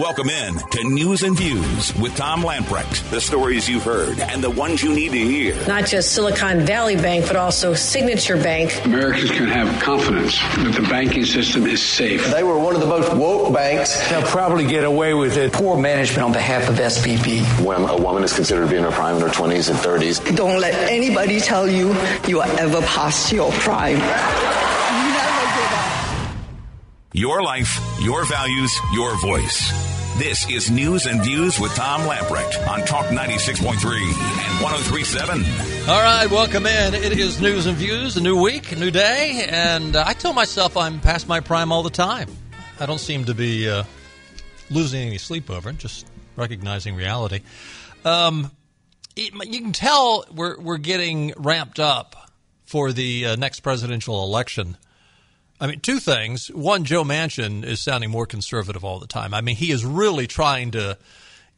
Welcome in to News and Views with Tom Lamprecht. The stories you've heard and the ones you need to hear. Not just Silicon Valley Bank, but also Signature Bank. Americans can have confidence that the banking system is safe. They were one of the most woke banks. They'll probably get away with it. Poor management on behalf of SPP. When a woman is considered to be in her prime in her 20s and 30s. Don't let anybody tell you you are ever past your prime. Your life, your values, your voice. This is News and Views with Tom Lamprecht on Talk 96.3 and 103.7. All right, welcome in. It is News and Views, a new week, a new day, and I tell myself I'm past my prime all the time. I don't seem to be losing any sleep over it, just recognizing reality. You can tell we're getting ramped up for the next presidential election. I mean, two things. One, Joe Manchin is sounding more conservative all the time. I mean, he is really trying to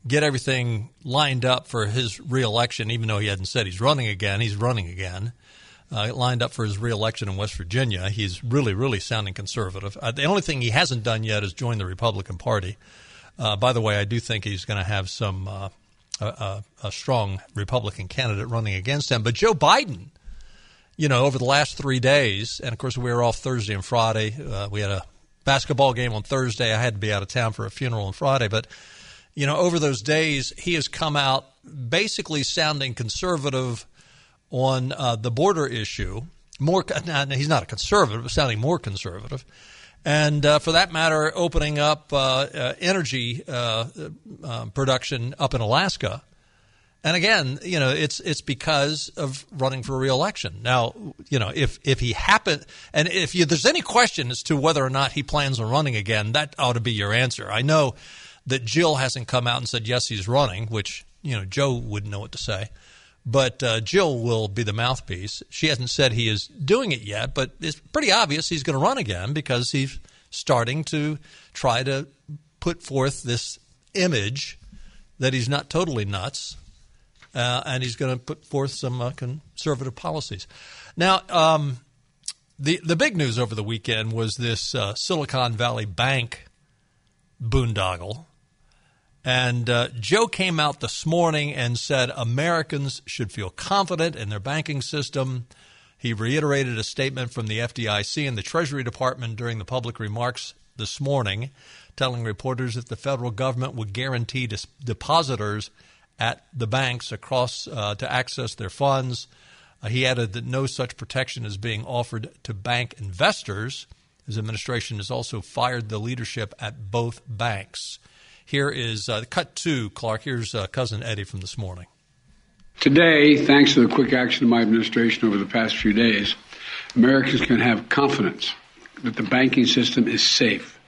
get everything lined up for his reelection, even though he hadn't said he's running again. He's running again. Lined up for his reelection in West Virginia. He's really, really sounding conservative. The only thing he hasn't done yet is join the Republican Party. By the way, I do think he's going to have some a strong Republican candidate running against him. But Joe Biden, you know, over the last 3 days, and of course we were off Thursday and Friday. We had a basketball game on Thursday. I had to be out of town for a funeral on Friday. But, you know, over those days, he has come out basically sounding conservative on the border issue. He's not a conservative, but sounding more conservative. And for that matter, opening up energy production up in Alaska. And again, you know, it's because of running for re-election. Now, you know, if he happened, and there's any question as to whether or not he plans on running again, that ought to be your answer. I know that Jill hasn't come out and said, yes, he's running, which, you know, Joe wouldn't know what to say. But Jill will be the mouthpiece. She hasn't said he is doing it yet, but it's pretty obvious he's going to run again because he's starting to try to put forth this image that he's not totally nuts. And he's going to put forth some conservative policies. Now, the big news over the weekend was this Silicon Valley Bank boondoggle. And Joe came out this morning and said Americans should feel confident in their banking system. He reiterated a statement from the FDIC and the Treasury Department during the public remarks this morning, telling reporters that the federal government would guarantee depositors at the banks across to access their funds. He added that no such protection is being offered to bank investors. His administration has also fired the leadership at both banks. Here is cut to Clark. Here's Cousin Eddie from this morning. Today, thanks to the quick action of my administration over the past few days, Americans can have confidence that the banking system is safe.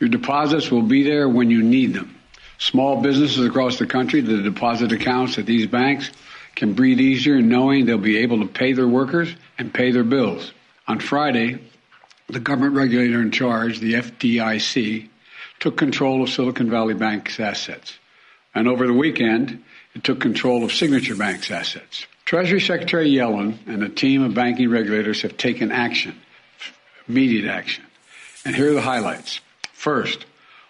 Your deposits will be there when you need them. Small businesses across the country, the deposit accounts at these banks can breathe easier knowing they'll be able to pay their workers and pay their bills. On Friday, the government regulator in charge, the FDIC, took control of Silicon Valley Bank's assets. And over the weekend, it took control of Signature Bank's assets. Treasury Secretary Yellen and a team of banking regulators have taken action, immediate action. And here are the highlights. First,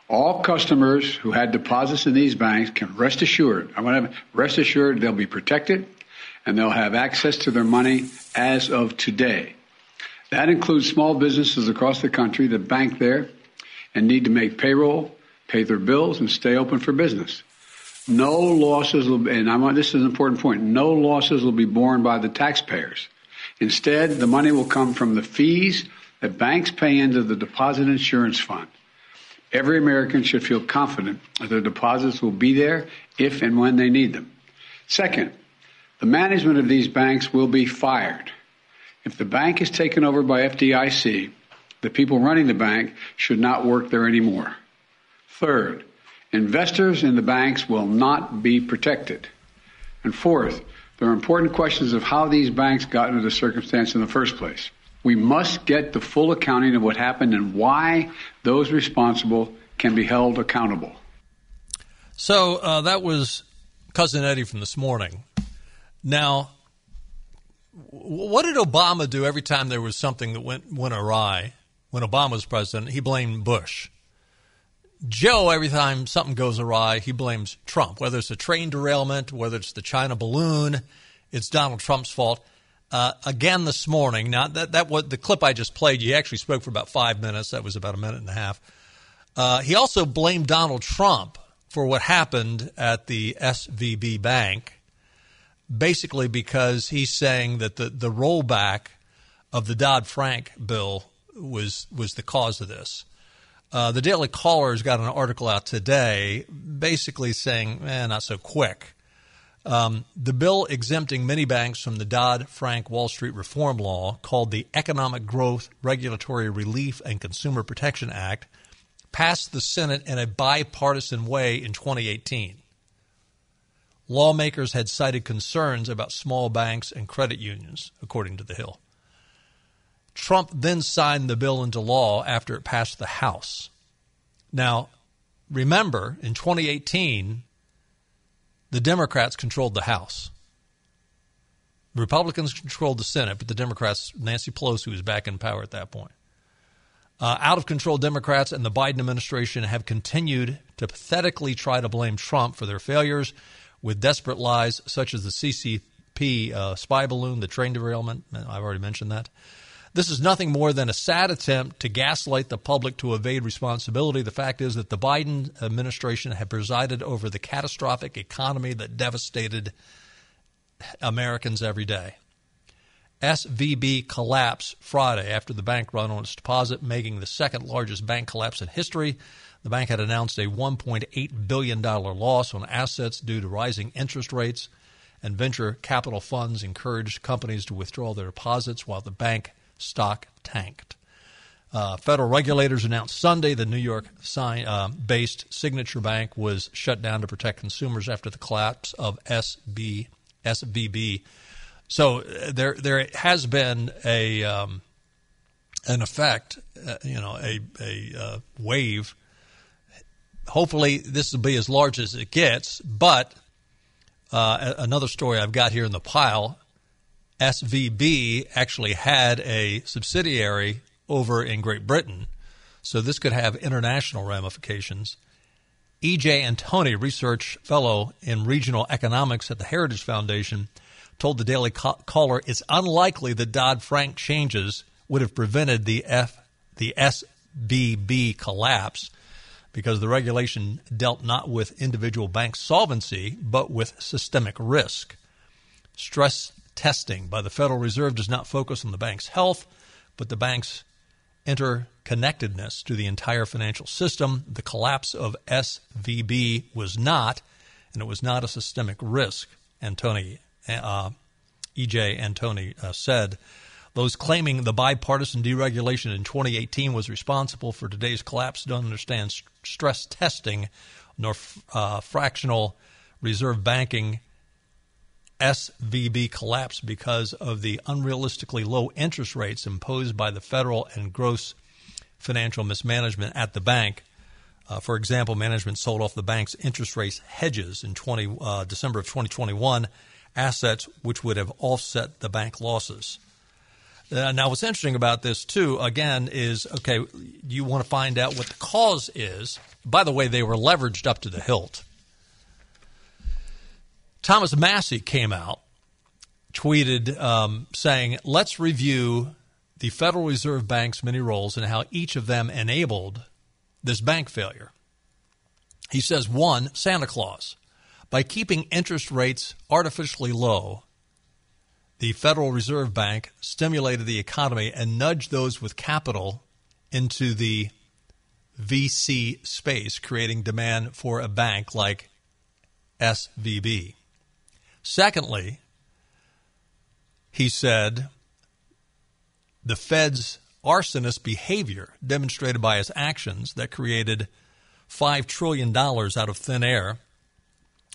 all customers who had deposits in these banks can rest assured. I want to rest assured they'll be protected and they'll have access to their money as of today. That includes small businesses across the country that bank there and need to make payroll, pay their bills, and stay open for business. No losses will be, and this is an important point, no losses will be borne by the taxpayers. Instead, the money will come from the fees that banks pay into the Deposit Insurance Fund. Every American should feel confident that their deposits will be there if and when they need them. Second, the management of these banks will be fired. If the bank is taken over by FDIC, the people running the bank should not work there anymore. Third, investors in the banks will not be protected. And fourth, there are important questions of how these banks got into the circumstance in the first place. We must get the full accounting of what happened and why those responsible can be held accountable. So that was Cousin Eddie from this morning. Now, what did Obama do every time there was something that went awry? When Obama was president, he blamed Bush. Joe, every time something goes awry, he blames Trump, whether it's a train derailment, whether it's the China balloon, it's Donald Trump's fault. Again this morning, now that was the clip I just played. You actually spoke for about 5 minutes. That was about a minute and a half. He also blamed Donald Trump for what happened at the SVB Bank, basically because he's saying that the rollback of the Dodd-Frank bill was the cause of this. The Daily Caller's got an article out today basically saying, not so quick. The bill exempting many banks from the Dodd-Frank Wall Street Reform Law, called the Economic Growth, Regulatory Relief, and Consumer Protection Act, passed the Senate in a bipartisan way in 2018. Lawmakers had cited concerns about small banks and credit unions, according to The Hill. Trump then signed the bill into law after it passed the House. Now, remember, in 2018, the Democrats controlled the House. Republicans controlled the Senate, but the Democrats, Nancy Pelosi was back in power at that point. Out-of-control Democrats and the Biden administration have continued to pathetically try to blame Trump for their failures with desperate lies such as the CCP spy balloon, the train derailment. I've already mentioned that. This is nothing more than a sad attempt to gaslight the public to evade responsibility. The fact is that the Biden administration had presided over the catastrophic economy that devastated Americans every day. SVB collapsed Friday after the bank run on its deposit, making the second largest bank collapse in history. The bank had announced a $1.8 billion loss on assets due to rising interest rates, and venture capital funds encouraged companies to withdraw their deposits while the bank stock tanked. Federal regulators announced Sunday the New York based Signature Bank was shut down to protect consumers after the collapse of SVB. So there has been a an effect, a wave. Hopefully this will be as large as it gets. But another story I've got here in the pile. SVB actually had a subsidiary over in Great Britain, so this could have international ramifications. E.J. Antoni, research fellow in regional economics at the Heritage Foundation, told the Daily Caller it's unlikely that Dodd-Frank changes would have prevented the SVB collapse because the regulation dealt not with individual bank solvency but with systemic risk. Stress testing by the Federal Reserve does not focus on the bank's health, but the bank's interconnectedness to the entire financial system. The collapse of SVB was not, and it was not a systemic risk, E.J. Antoni said. Those claiming the bipartisan deregulation in 2018 was responsible for today's collapse don't understand stress testing nor fractional reserve banking. SVB collapsed because of the unrealistically low interest rates imposed by the federal and gross financial mismanagement at the bank. For example, management sold off the bank's interest rate hedges in December of 2021, assets which would have offset the bank losses. Now, what's interesting about this, too, again, is, okay, you want to find out what the cause is. By the way, they were leveraged up to the hilt. Thomas Massie came out, tweeted saying, let's review the Federal Reserve Bank's many roles and how each of them enabled this bank failure. He says, one, Santa Claus. By keeping interest rates artificially low, the Federal Reserve Bank stimulated the economy and nudged those with capital into the VC space, creating demand for a bank like SVB. Secondly, he said the Fed's arsonist behavior demonstrated by his actions that created $5 trillion out of thin air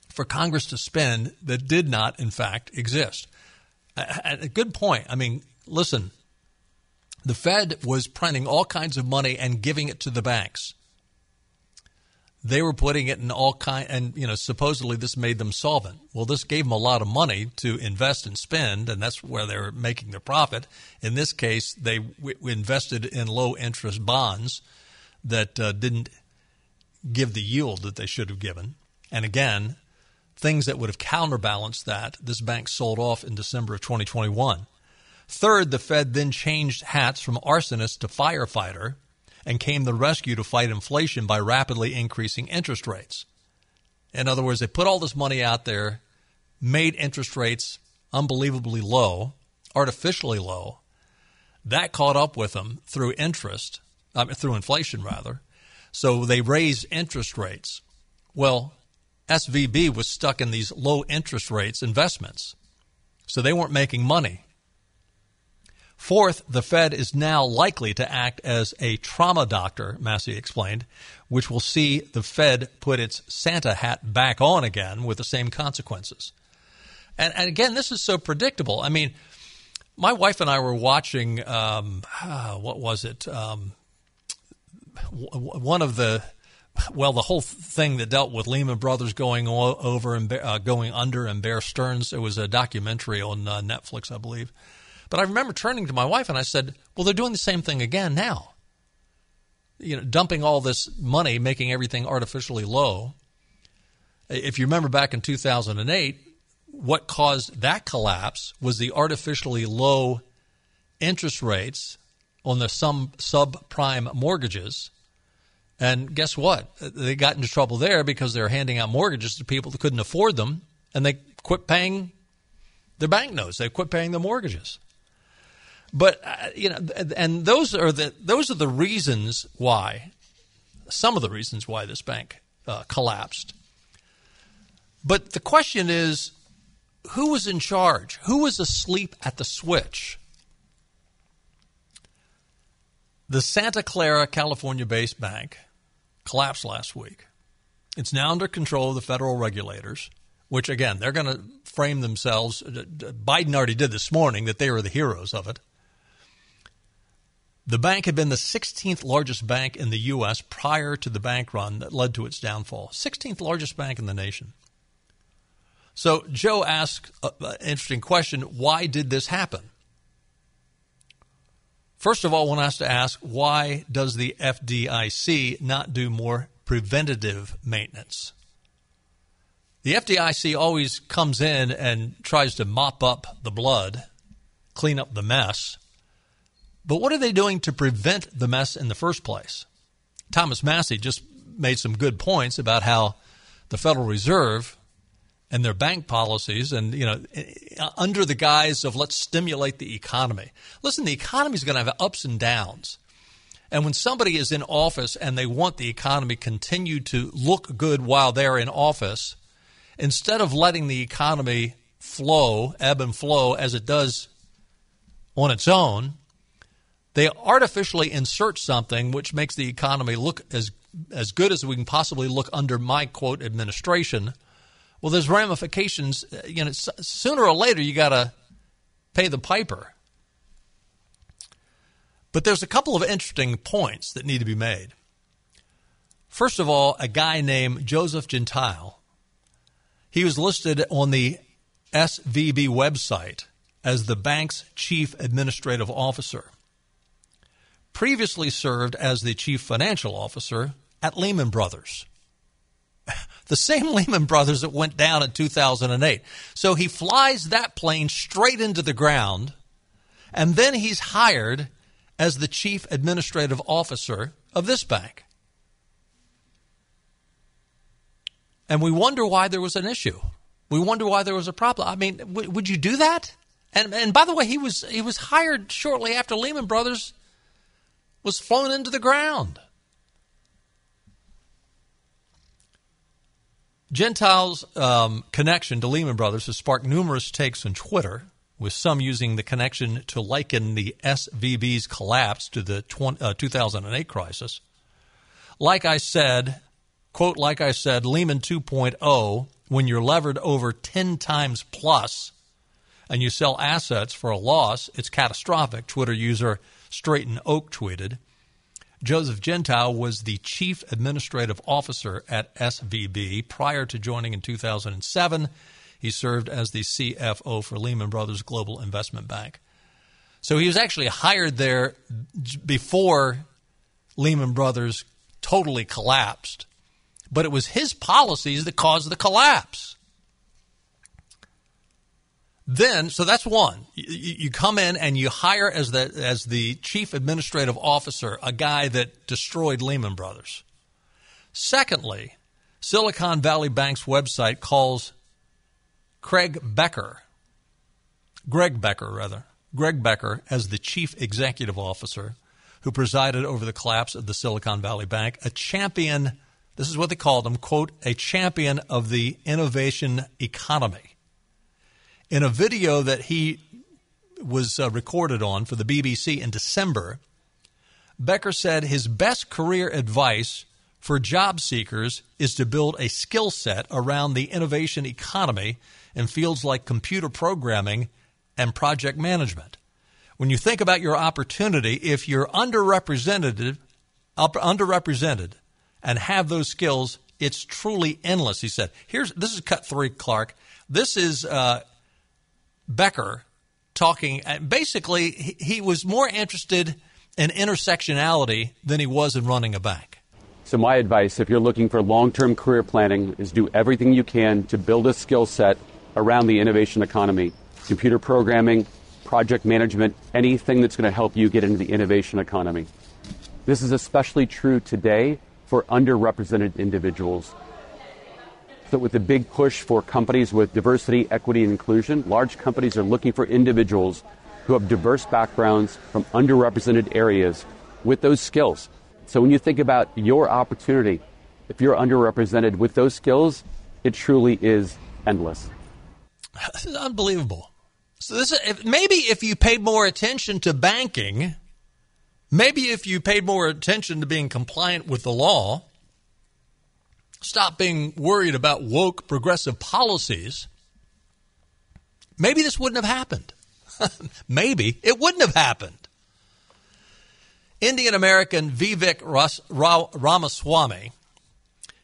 for Congress to spend that did not, in fact, exist. A good point. I mean, listen, the Fed was printing all kinds of money and giving it to the banks. They were putting it in all kind, and supposedly this made them solvent. Well, this gave them a lot of money to invest and spend, and that's where they were making their profit. In this case, they invested in low interest bonds that didn't give the yield that they should have given. And again, things that would have counterbalanced that, this bank sold off in December of 2021. Third, the Fed then changed hats from arsonist to firefighter and came to the rescue to fight inflation by rapidly increasing interest rates. In other words, they put all this money out there, made interest rates unbelievably low, artificially low. That caught up with them through inflation. So they raised interest rates. Well, SVB was stuck in these low interest rates investments, so they weren't making money. Fourth, the Fed is now likely to act as a trauma doctor, Massie explained, which will see the Fed put its Santa hat back on again with the same consequences. And again, this is so predictable. I mean, my wife and I were watching, one of the, well, the whole thing that dealt with Lehman Brothers going over and going under and Bear Stearns. It was a documentary on Netflix, I believe. But I remember turning to my wife and I said, well, they're doing the same thing again now. You know, dumping all this money, making everything artificially low. If you remember back in 2008, what caused that collapse was the artificially low interest rates on the subprime mortgages. And guess what? They got into trouble there because they were handing out mortgages to people that couldn't afford them, and they quit paying their bank notes. They quit paying the mortgages. But you know, and those are the reasons why, some of the reasons why this bank collapsed. But the question is, who was in charge? Who was asleep at the switch? The Santa Clara, California-based bank collapsed last week. It's now under control of the federal regulators, which, again, they're going to frame themselves. Biden already did this morning that they were the heroes of it. The bank had been the 16th largest bank in the U.S. prior to the bank run that led to its downfall. 16th largest bank in the nation. So Joe asked an interesting question. Why did this happen? First of all, one has to ask, why does the FDIC not do more preventative maintenance? The FDIC always comes in and tries to mop up the blood, clean up the mess. But what are they doing to prevent the mess in the first place? Thomas Massie just made some good points about how the Federal Reserve and their bank policies and, you know, under the guise of let's stimulate the economy. Listen, the economy is going to have ups and downs. And when somebody is in office and they want the economy continue to look good while they're in office, instead of letting the economy flow, ebb and flow as it does on its own, they artificially insert something which makes the economy look as good as we can possibly look under my, quote, administration. Well, there's ramifications. You know, sooner or later, you got to pay the piper. But there's a couple of interesting points that need to be made. First of all, a guy named Joseph Gentile, he was listed on the SVB website as the bank's chief administrative officer. Previously served as the chief financial officer at Lehman Brothers. The same Lehman Brothers that went down in 2008. So he flies that plane straight into the ground, and then he's hired as the chief administrative officer of this bank. And we wonder why there was an issue. We wonder why there was a problem. I mean, would you do that? And by the way, he was hired shortly after Lehman Brothers was flown into the ground. Gentile's connection to Lehman Brothers has sparked numerous takes on Twitter, with some using the connection to liken the SVB's collapse to the 2008 crisis. Like I said, Lehman 2.0, when you're levered over 10 times plus and you sell assets for a loss, it's catastrophic, Twitter user Straighten Oak tweeted. Joseph Gentile was the chief administrative officer at SVB prior to joining in 2007. He served as the CFO for Lehman Brothers Global Investment Bank. So he was actually hired there before Lehman Brothers totally collapsed. but it was his policies that caused the collapse. Then, so that's one. You come in and you hire as the chief administrative officer a guy that destroyed Lehman Brothers. Secondly, Silicon Valley Bank's website calls Greg Becker as the chief executive officer who presided over the collapse of the Silicon Valley Bank, a champion, this is what they called him, quote, a champion of the innovation economy. In a video that he was recorded on for the BBC in December, Becker said his best career advice for job seekers is to build a skill set around the innovation economy in fields like computer programming and project management. When you think about your opportunity, if you're underrepresented and have those skills, it's truly endless, he said. This is cut three, Clark. This is Becker talking. Basically, he was more interested in intersectionality than he was in running a bank. So my advice, if you're looking for long-term career planning, is do everything you can to build a skill set around the innovation economy, computer programming, project management, anything that's going to help you get into the innovation economy. This is especially true today for underrepresented individuals. So with the big push for companies with diversity, equity, and inclusion, large companies are looking for individuals who have diverse backgrounds from underrepresented areas with those skills. So when you think about your opportunity, if you're underrepresented with those skills, it truly is endless. This is unbelievable. So this is, maybe if you paid more attention to banking, maybe if you paid more attention to being compliant with the law, stop being worried about woke progressive policies, maybe this wouldn't have happened. Maybe it wouldn't have happened. Indian-American Vivek Ramaswamy,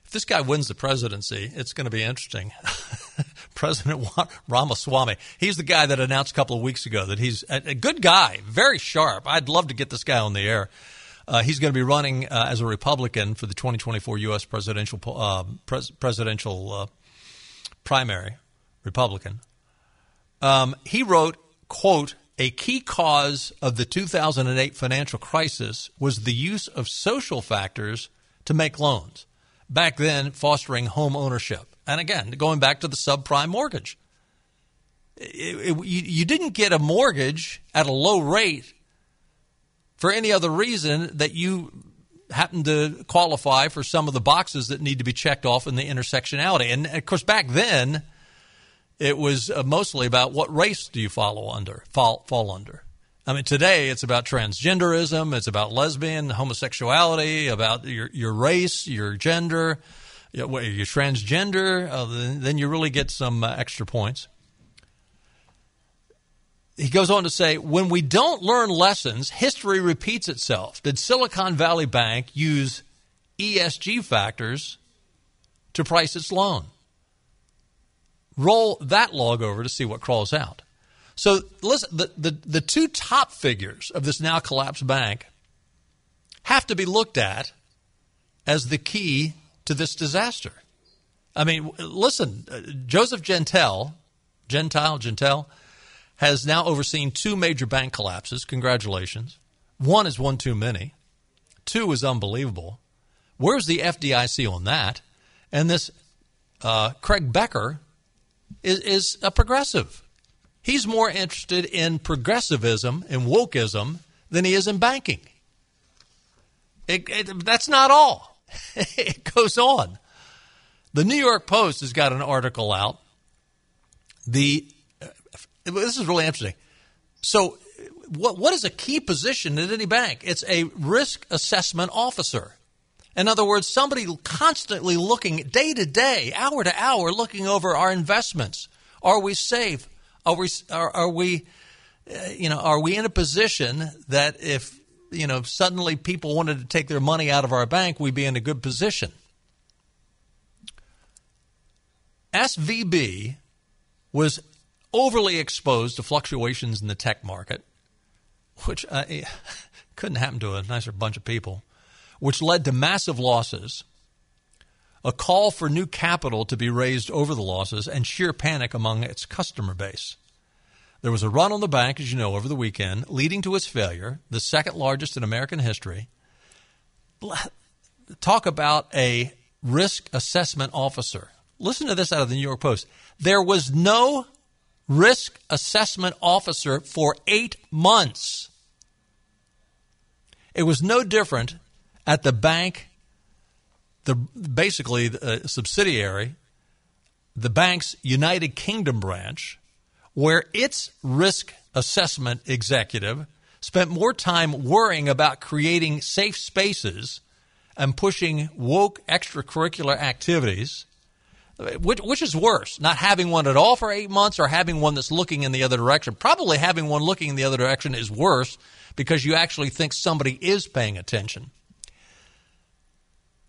if this guy wins the presidency, it's going to be interesting. President Ramaswamy, he's the guy that announced a couple of weeks ago that he's a good guy, very sharp. I'd love to get this guy on the air. He's going to be running as a Republican for the 2024 U.S. presidential primary, Republican. He wrote, quote, a key cause of the 2008 financial crisis was the use of social factors to make loans, back then fostering home ownership. And again, going back to the subprime mortgage. You didn't get a mortgage at a low rate for any other reason that you happen to qualify for some of the boxes that need to be checked off in the intersectionality. And, of course, back then it was mostly about what race do you fall under. I mean, today it's about transgenderism. It's about lesbian, homosexuality, about your race, your gender, you're transgender. Then you really get some extra points. He goes on to say, when we don't learn lessons, history repeats itself. Did Silicon Valley Bank use ESG factors to price its loan? Roll that log over to see what crawls out. So listen, the two top figures of this now collapsed bank have to be looked at as the key to this disaster. I mean, listen, Joseph Gentile, has now overseen two major bank collapses. Congratulations. One is one too many. Two is unbelievable. Where's the FDIC on that? And this Craig Becker is a progressive. He's more interested in progressivism and wokeism than he is in banking. That's not all. It goes on. The New York Post has got an article out. This is really interesting. So what is a key position at any bank? It's a risk assessment officer. In other words, somebody constantly looking day to hour, looking over our investments. Are we safe? Are we in a position that if, if suddenly people wanted to take their money out of our bank, we'd be in a good position? SVB was overly exposed to fluctuations in the tech market, which couldn't happen to a nicer bunch of people, which led to massive losses. a call for new capital to be raised over the losses, and sheer panic among its customer base. There was a run on the bank, as you know, over the weekend, leading to its failure, the second largest in American history. Talk about a risk assessment officer. Listen to this out of the New York Post. There was no risk assessment officer for 8 months. It was no different at the bank, basically the subsidiary, the bank's United Kingdom branch, where its risk assessment executive spent more time worrying about creating safe spaces and pushing woke extracurricular activities. Which is worse, not having one at all for 8 months or having one that's looking in the other direction? Probably having one looking in the other direction is worse because you actually think somebody is paying attention.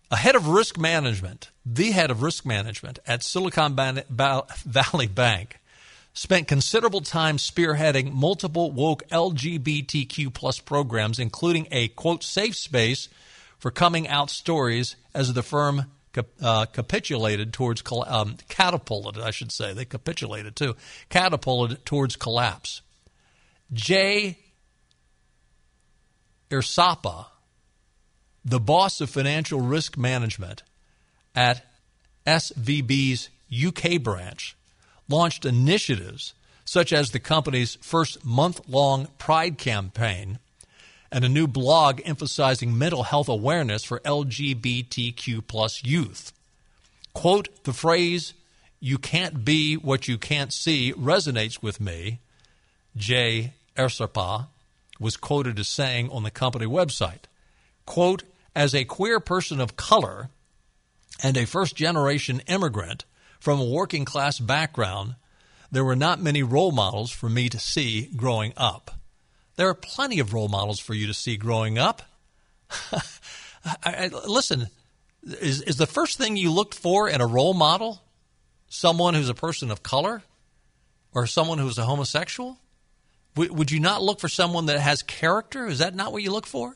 A head of risk management, the head of risk management at Silicon Valley Bank, spent considerable time spearheading multiple woke LGBTQ plus programs, including a, quote, safe space for coming out stories as the firm capitulated towards catapulted towards collapse. Jay Ersapah, the boss of financial risk management at SVB's UK branch, launched initiatives such as the company's first month-long Pride campaign and a new blog emphasizing mental health awareness for LGBTQ plus youth. Quote, the phrase, you can't be what you can't see, resonates with me, Jay Ersapah was quoted as saying on the company website. Quote, as a queer person of color and a first-generation immigrant, from a working-class background, there were not many role models for me to see growing up. There are plenty of role models for you to see growing up. Listen, is the first thing you looked for in a role model someone who's a person of color or someone who's a homosexual? Would you not look for someone that has character? Is that not what you look for?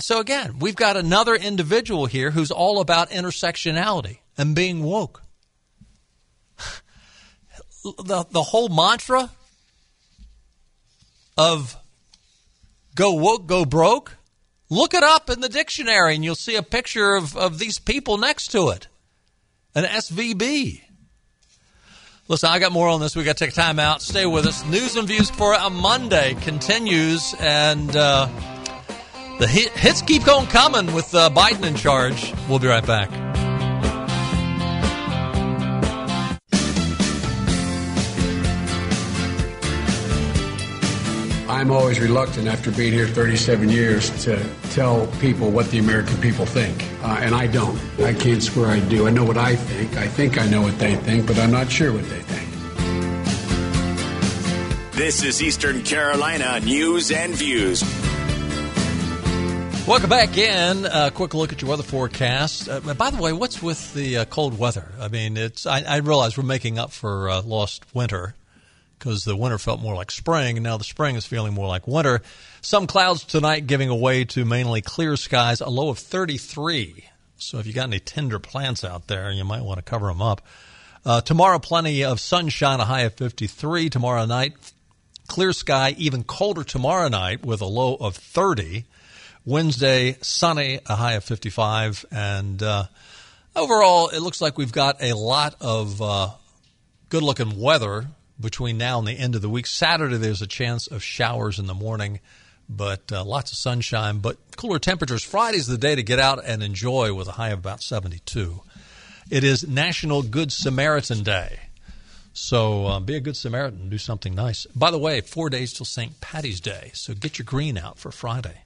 So again, we've got another individual here who's all about intersectionality and being woke. The whole mantra of go woke, go broke, look it up in the dictionary and you'll see a picture of these people next to it, an SVB. Listen, I got more on this. We got to take time out. Stay with us. News and Views for a Monday continues, and the hits keep on coming with Biden in charge. We'll be right back. I'm always reluctant after being here 37 years to tell people what the American people think. And I don't. I can't swear I do. I know what I think. I think I know what they think, but I'm not sure what they think. This is Eastern Carolina News and Views. Welcome back in. Quick look at your weather forecast. By the way, what's with the cold weather? I mean, I realize we're making up for lost winter because the winter felt more like spring, and now the spring is feeling more like winter. Some clouds tonight giving away to mainly clear skies, a low of 33. So if you got any tender plants out there, you might want to cover them up. Tomorrow, plenty of sunshine, a high of 53. Tomorrow night, clear sky, even colder tomorrow night with a low of 30. Wednesday, sunny, a high of 55. And overall, it looks like we've got a lot of good-looking weather between now and the end of the week. Saturday, there's a chance of showers in the morning, but lots of sunshine, but cooler temperatures. Friday's the day to get out and enjoy with a high of about 72. It is National Good Samaritan Day. So be a good Samaritan, do something nice. By the way, 4 days till St. Patty's Day, so get your green out for Friday.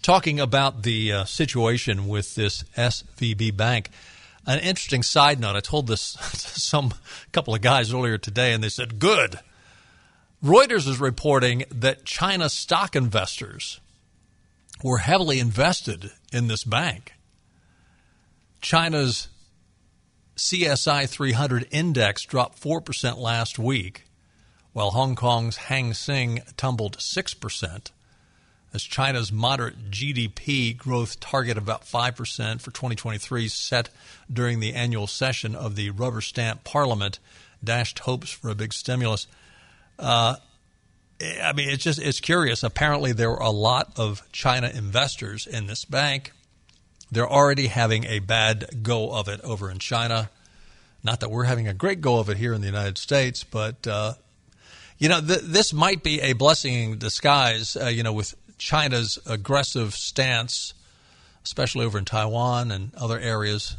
Talking about the situation with this SVB Bank, an interesting side note. I told this to a couple of guys earlier today, and they said, good. Reuters is reporting that China stock investors were heavily invested in this bank. China's CSI 300 index dropped 4% last week, while Hong Kong's Hang Seng tumbled 6%. as China's moderate GDP growth target of about 5% for 2023 set during the annual session of the rubber stamp parliament dashed hopes for a big stimulus. I mean, it's just, it's curious. Apparently there were a lot of China investors in this bank. They're already having a bad go of it over in China. Not that we're having a great go of it here in the United States, but, you know, this might be a blessing in disguise, you know, with China's aggressive stance, especially over in Taiwan and other areas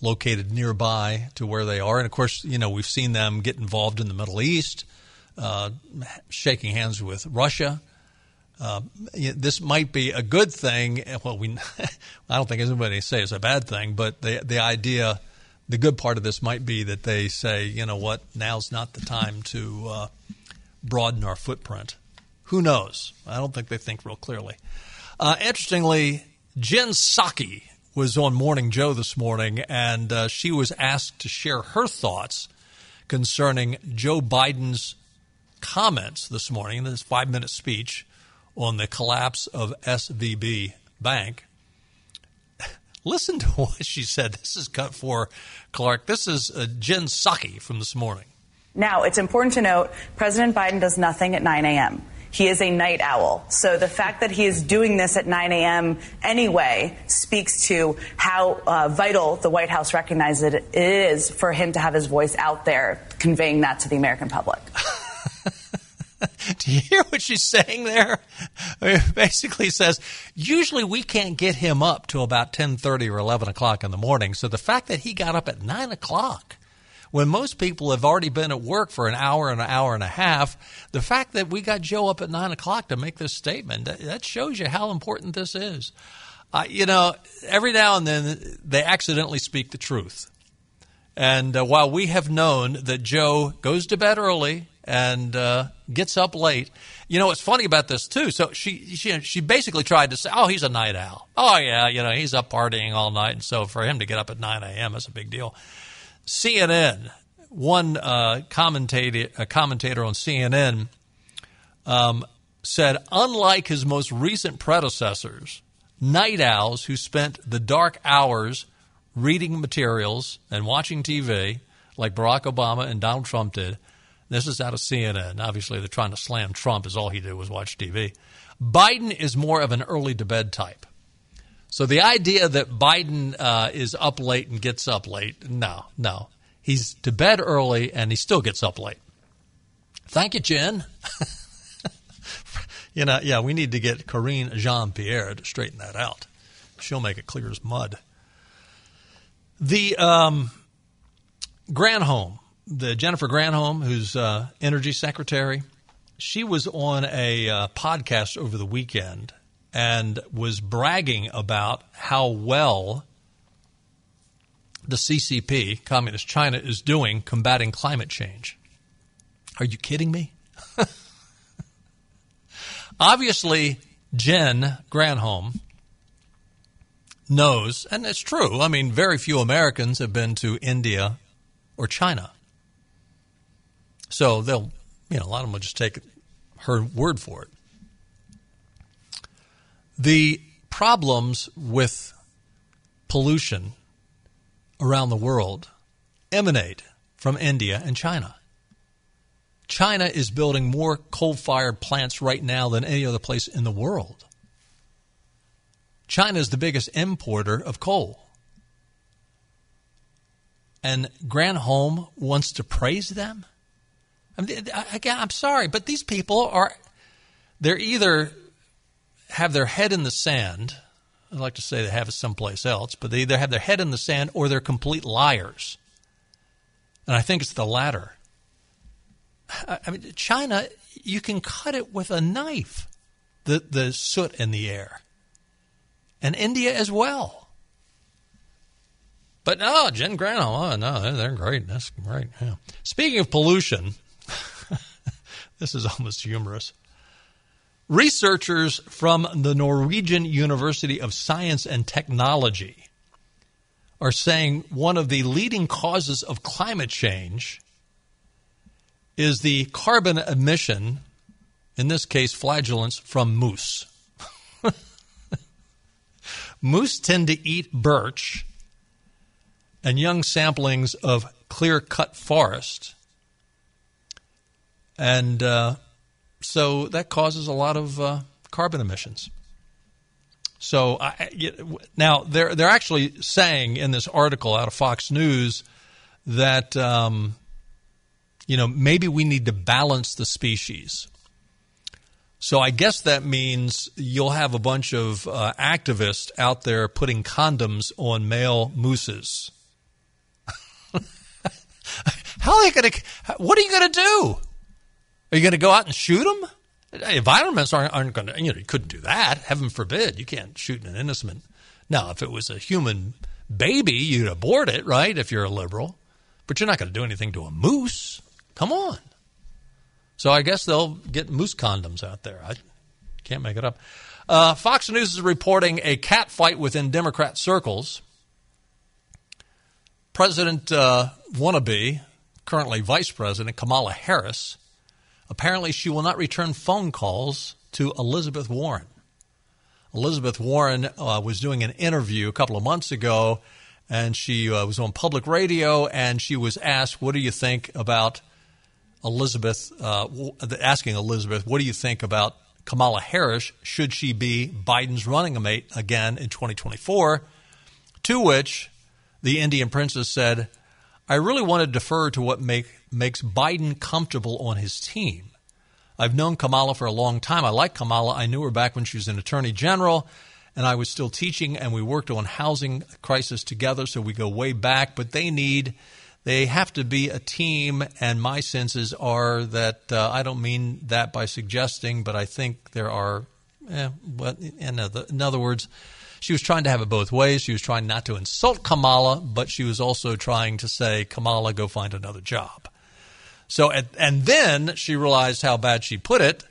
located nearby to where they are. And, of course, you know, we've seen them get involved in the Middle East, shaking hands with Russia. This might be a good thing. Well, I don't think anybody say it's a bad thing, but the idea – the good part of this might be that they say, you know what, now's not the time to broaden our footprint. Who knows? I don't think they think real clearly. Interestingly, Jen Psaki was on Morning Joe this morning, and she was asked to share her thoughts concerning Joe Biden's comments this morning in this 5-minute speech on the collapse of SVB Bank. Listen to what she said. This is cut for Clark. This is Jen Psaki from this morning. Now, it's important to note President Biden does nothing at 9 a.m. He is a night owl. So the fact that he is doing this at 9 a.m. anyway speaks to how vital the White House recognizes it is for him to have his voice out there conveying that to the American public. Do you hear what she's saying there? I mean, it basically says, usually we can't get him up till about 10:30 or 11 o'clock in the morning. So the fact that he got up at 9 o'clock when most people have already been at work for an hour and a half, the fact that we got Joe up at 9 o'clock to make this statement, that shows you how important this is. You know, every now and then they accidentally speak the truth. And while we have known that Joe goes to bed early and gets up late. You know, it's funny about this, too. So she basically tried to say, oh, he's a night owl. Oh, yeah, you know, he's up partying all night. And so for him to get up at 9 a.m. is a big deal. CNN, one commentator on CNN said, unlike his most recent predecessors, night owls who spent the dark hours reading materials and watching TV like Barack Obama and Donald Trump did. This is out of CNN. Obviously, they're trying to slam Trump, as all he did was watch TV. Biden is more of an early-to-bed type. So the idea that Biden is up late and gets up late, no. He's to bed early, and he still gets up late. Thank you, Jen. You know, yeah, we need to get Karine Jean-Pierre to straighten that out. She'll make it clear as mud. The Granholm. The Jennifer Granholm, who's energy secretary, she was on a podcast over the weekend and was bragging about how well the CCP, Communist China, is doing combating climate change. Are you kidding me? Obviously, Jen Granholm knows, and it's true. I mean, very few Americans have been to India or China. So they'll, you know, a lot of them will just take her word for it. The problems with pollution around the world emanate from India and China. China is building more coal-fired plants right now than any other place in the world. China is the biggest importer of coal. And Granholm wants to praise them? I mean, again, I'm sorry, but these people they're either have their head in the sand. I'd like to say they have it someplace else, but they either have their head in the sand or they're complete liars. And I think it's the latter. I mean, China, you can cut it with a knife, the soot in the air. And India as well. But no, Jen Granholm, no, they're great. That's great. Yeah. Speaking of pollution... This is almost humorous. Researchers from the Norwegian University of Science and Technology are saying one of the leading causes of climate change is the carbon emission, in this case, flagellants from moose. Moose tend to eat birch and young samplings of clear-cut forest. And so that causes a lot of carbon emissions. So now they're actually saying in this article out of Fox News that, you know, maybe we need to balance the species. So I guess that means you'll have a bunch of activists out there putting condoms on male mooses. How are they going to – what are you going to do? Are you going to go out and shoot them? Environments aren't going to, you know, you couldn't do that. Heaven forbid. You can't shoot an innocent. Now, if it was a human baby, you'd abort it, right, if you're a liberal. But you're not going to do anything to a moose. Come on. So I guess they'll get moose condoms out there. I can't make it up. Fox News is reporting a cat fight within Democrat circles. President wannabe, currently Vice President Kamala Harris, apparently, she will not return phone calls to Elizabeth Warren. Elizabeth Warren was doing an interview a couple of months ago, and she was on public radio, and she was asked, what do you think about Elizabeth, asking Elizabeth, what do you think about Kamala Harris? Should she be Biden's running mate again in 2024? To which the Indian princess said, I really want to defer to what makes Biden comfortable on his team. I've known Kamala for a long time. I like Kamala. I knew her back when she was an attorney general, and I was still teaching, and we worked on housing crisis together, so we go way back. But they have to be a team, and my senses are that I don't mean that by suggesting, but I think there are in other words, she was trying to have it both ways. She was trying not to insult Kamala, but she was also trying to say, Kamala, go find another job. So, and then she realized how bad she put it,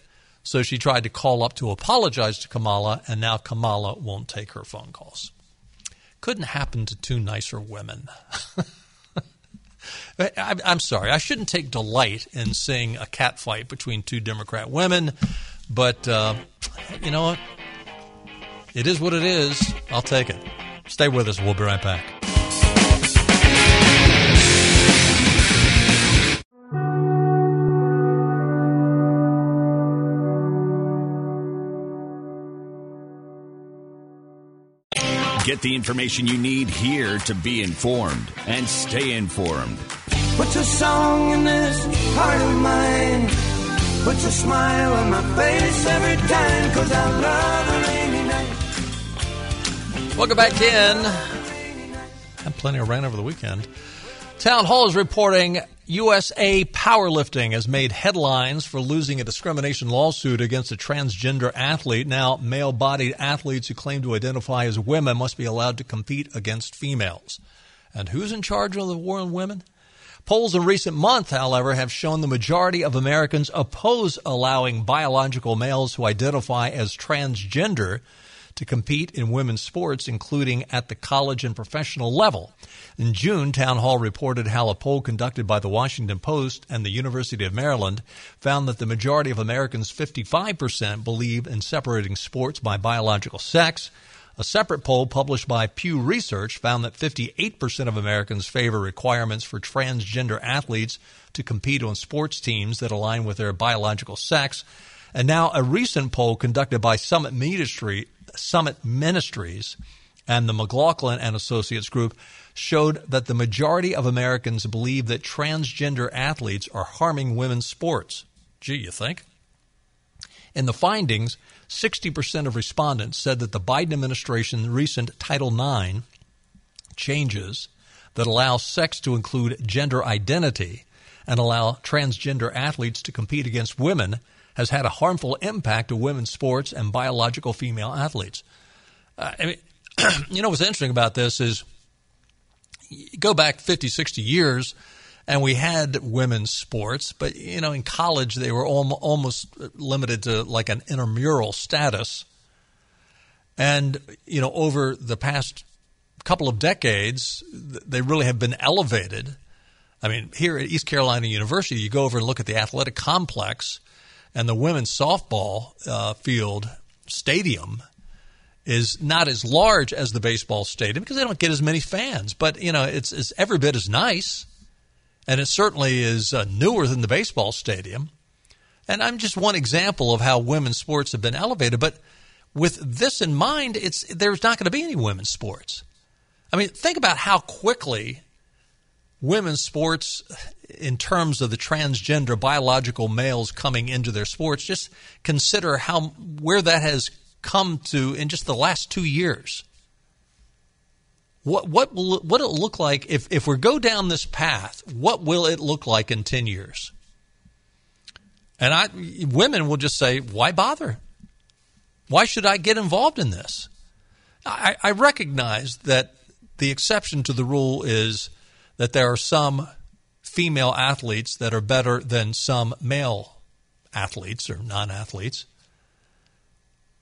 so she tried to call up to apologize to Kamala, and now Kamala won't take her phone calls. Couldn't happen to two nicer women. I'm sorry. I shouldn't take delight in seeing a cat fight between two Democrat women, but you know what? It is what it is. I'll take it. Stay with us. We'll be right back. Get the information you need here to be informed and stay informed. Put your song in this heart of mine. Put your smile on my face every time, because I love a rainy night. Welcome back in. Had plenty of rain over the weekend. Town Hall is reporting USA Powerlifting has made headlines for losing a discrimination lawsuit against a transgender athlete. Now, male-bodied athletes who claim to identify as women must be allowed to compete against females. And who's in charge of the war on women? Polls in recent months, however, have shown the majority of Americans oppose allowing biological males who identify as transgender to compete in women's sports, including at the college and professional level. In June, Town Hall reported how a poll conducted by the Washington Post and the University of Maryland found that the majority of Americans, 55%, believe in separating sports by biological sex. A separate poll published by Pew Research found that 58% of Americans favor requirements for transgender athletes to compete on sports teams that align with their biological sex. And now a recent poll conducted by Summit Ministries and the McLaughlin and Associates Group showed that the majority of Americans believe that transgender athletes are harming women's sports. Gee, you think? In the findings, 60% of respondents said that the Biden administration's recent Title IX changes that allow sex to include gender identity and allow transgender athletes to compete against women has had a harmful impact to women's sports and biological female athletes. I mean, you know what's interesting about this is you go back 50, 60 years and we had women's sports, but, you know, in college they were almost limited to like an intramural status. And, you know, over the past couple of decades, they really have been elevated. I mean, here at East Carolina University, you go over and look at the athletic complex, and the women's softball field stadium is not as large as the baseball stadium because they don't get as many fans. But, you know, it's every bit as nice, and it certainly is newer than the baseball stadium. And I'm just one example of how women's sports have been elevated. But with this in mind, there's not going to be any women's sports. I mean, think about how quickly women's sports, in terms of the transgender biological males coming into their sports, just consider where that has come to in just the last 2 years. What it'll look like if we go down this path? What will it look like in 10 years? And women will just say, why bother? Why should I get involved in this? I recognize that the exception to the rule is that there are some female athletes that are better than some male athletes or non-athletes.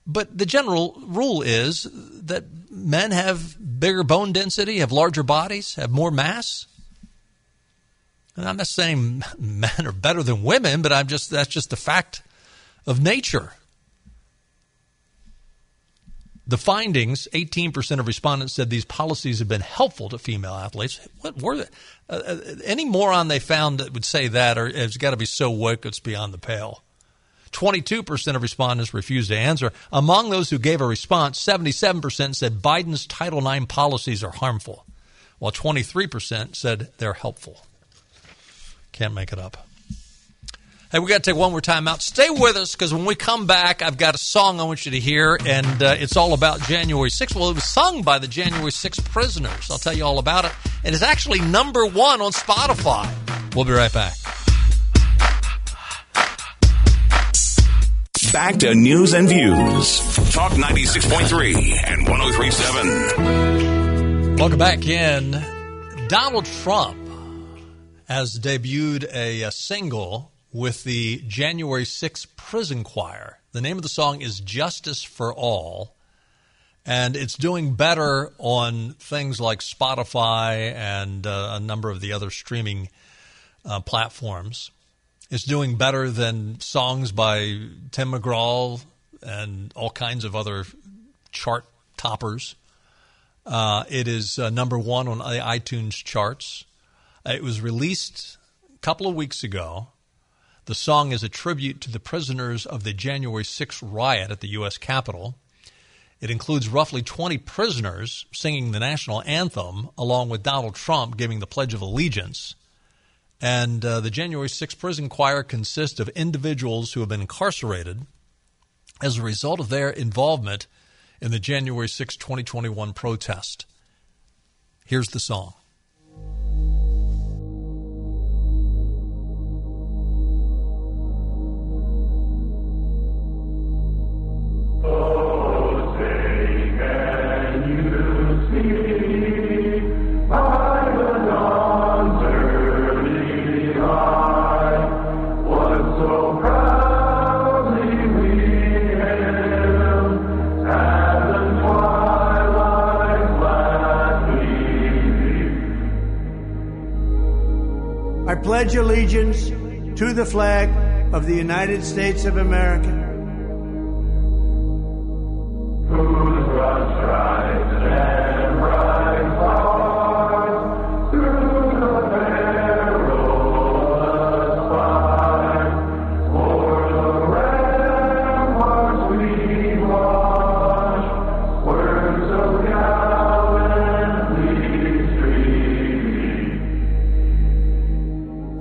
But the general rule is that men have bigger bone density, have larger bodies, have more mass. And I'm not saying men are better than women, but that's just the fact of nature. The findings, 18% of respondents said these policies have been helpful to female athletes. What were they? Any moron they found that would say that has got to be so woke it's beyond the pale. 22% of respondents refused to answer. Among those who gave a response, 77% said Biden's Title IX policies are harmful, while 23% said they're helpful. Can't make it up. Hey, we got to take one more time out. Stay with us, because when we come back, I've got a song I want you to hear, and it's all about January 6th. Well, it was sung by the January 6th prisoners. I'll tell you all about it. And it's actually number one on Spotify. We'll be right back. Back to News and Views. Talk 96.3 and 103.7. Welcome back in. Donald Trump has debuted a single with the January 6th Prison Choir. The name of the song is Justice for All, and it's doing better on things like Spotify and a number of the other streaming platforms. It's doing better than songs by Tim McGraw and all kinds of other chart toppers. It is number one on the iTunes charts. It was released a couple of weeks ago. The song is a tribute to the prisoners of the January 6th riot at the U.S. Capitol. It includes roughly 20 prisoners singing the national anthem, along with Donald Trump giving the Pledge of Allegiance. And the January 6th prison choir consists of individuals who have been incarcerated as a result of their involvement in the January 6th, 2021 protest. Here's the song. I pledge allegiance to the flag of the United States of America.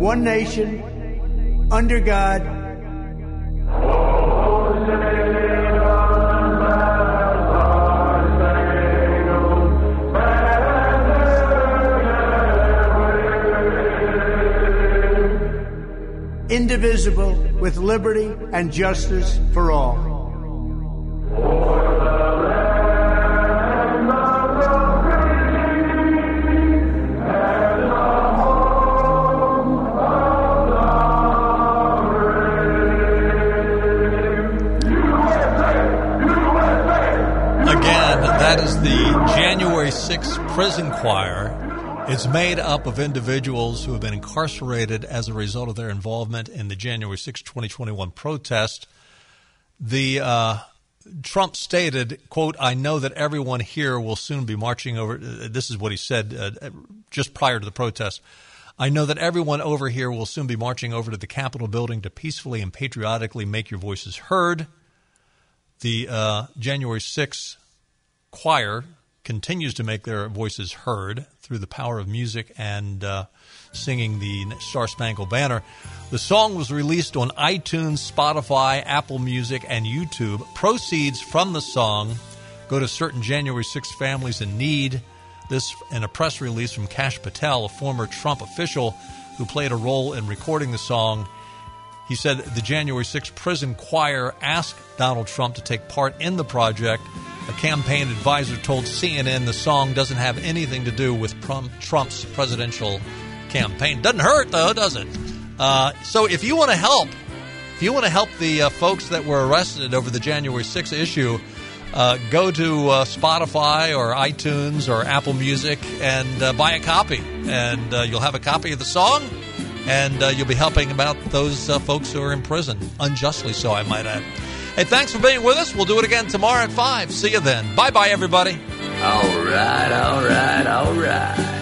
one nation, under God, indivisible, with liberty and justice for all. January 6th Prison Choir is made up of individuals who have been incarcerated as a result of their involvement in the January 6th, 2021 protest. Trump stated, quote, "I know that everyone here will soon be marching over." This is what he said just prior to the protest. "I know that everyone over here will soon be marching over to the Capitol building to peacefully and patriotically make your voices heard." The January 6th choir continues to make their voices heard through the power of music and singing the Star-Spangled Banner. The song was released on iTunes, Spotify, Apple Music, and YouTube. Proceeds from the song go to certain January 6th families in need. This in a press release from Kash Patel, a former Trump official who played a role in recording the song. He said the January 6th prison choir asked Donald Trump to take part in the project. A campaign advisor told CNN the song doesn't have anything to do with Trump's presidential campaign. Doesn't hurt, though, does it? So if you want to help, the folks that were arrested over the January 6th issue, go to Spotify or iTunes or Apple Music and buy a copy. And you'll have a copy of the song, and you'll be helping about those folks who are in prison. Unjustly so, I might add. Hey, thanks for being with us. We'll do it again tomorrow at 5. See you then. Bye-bye, everybody. All right, all right, all right.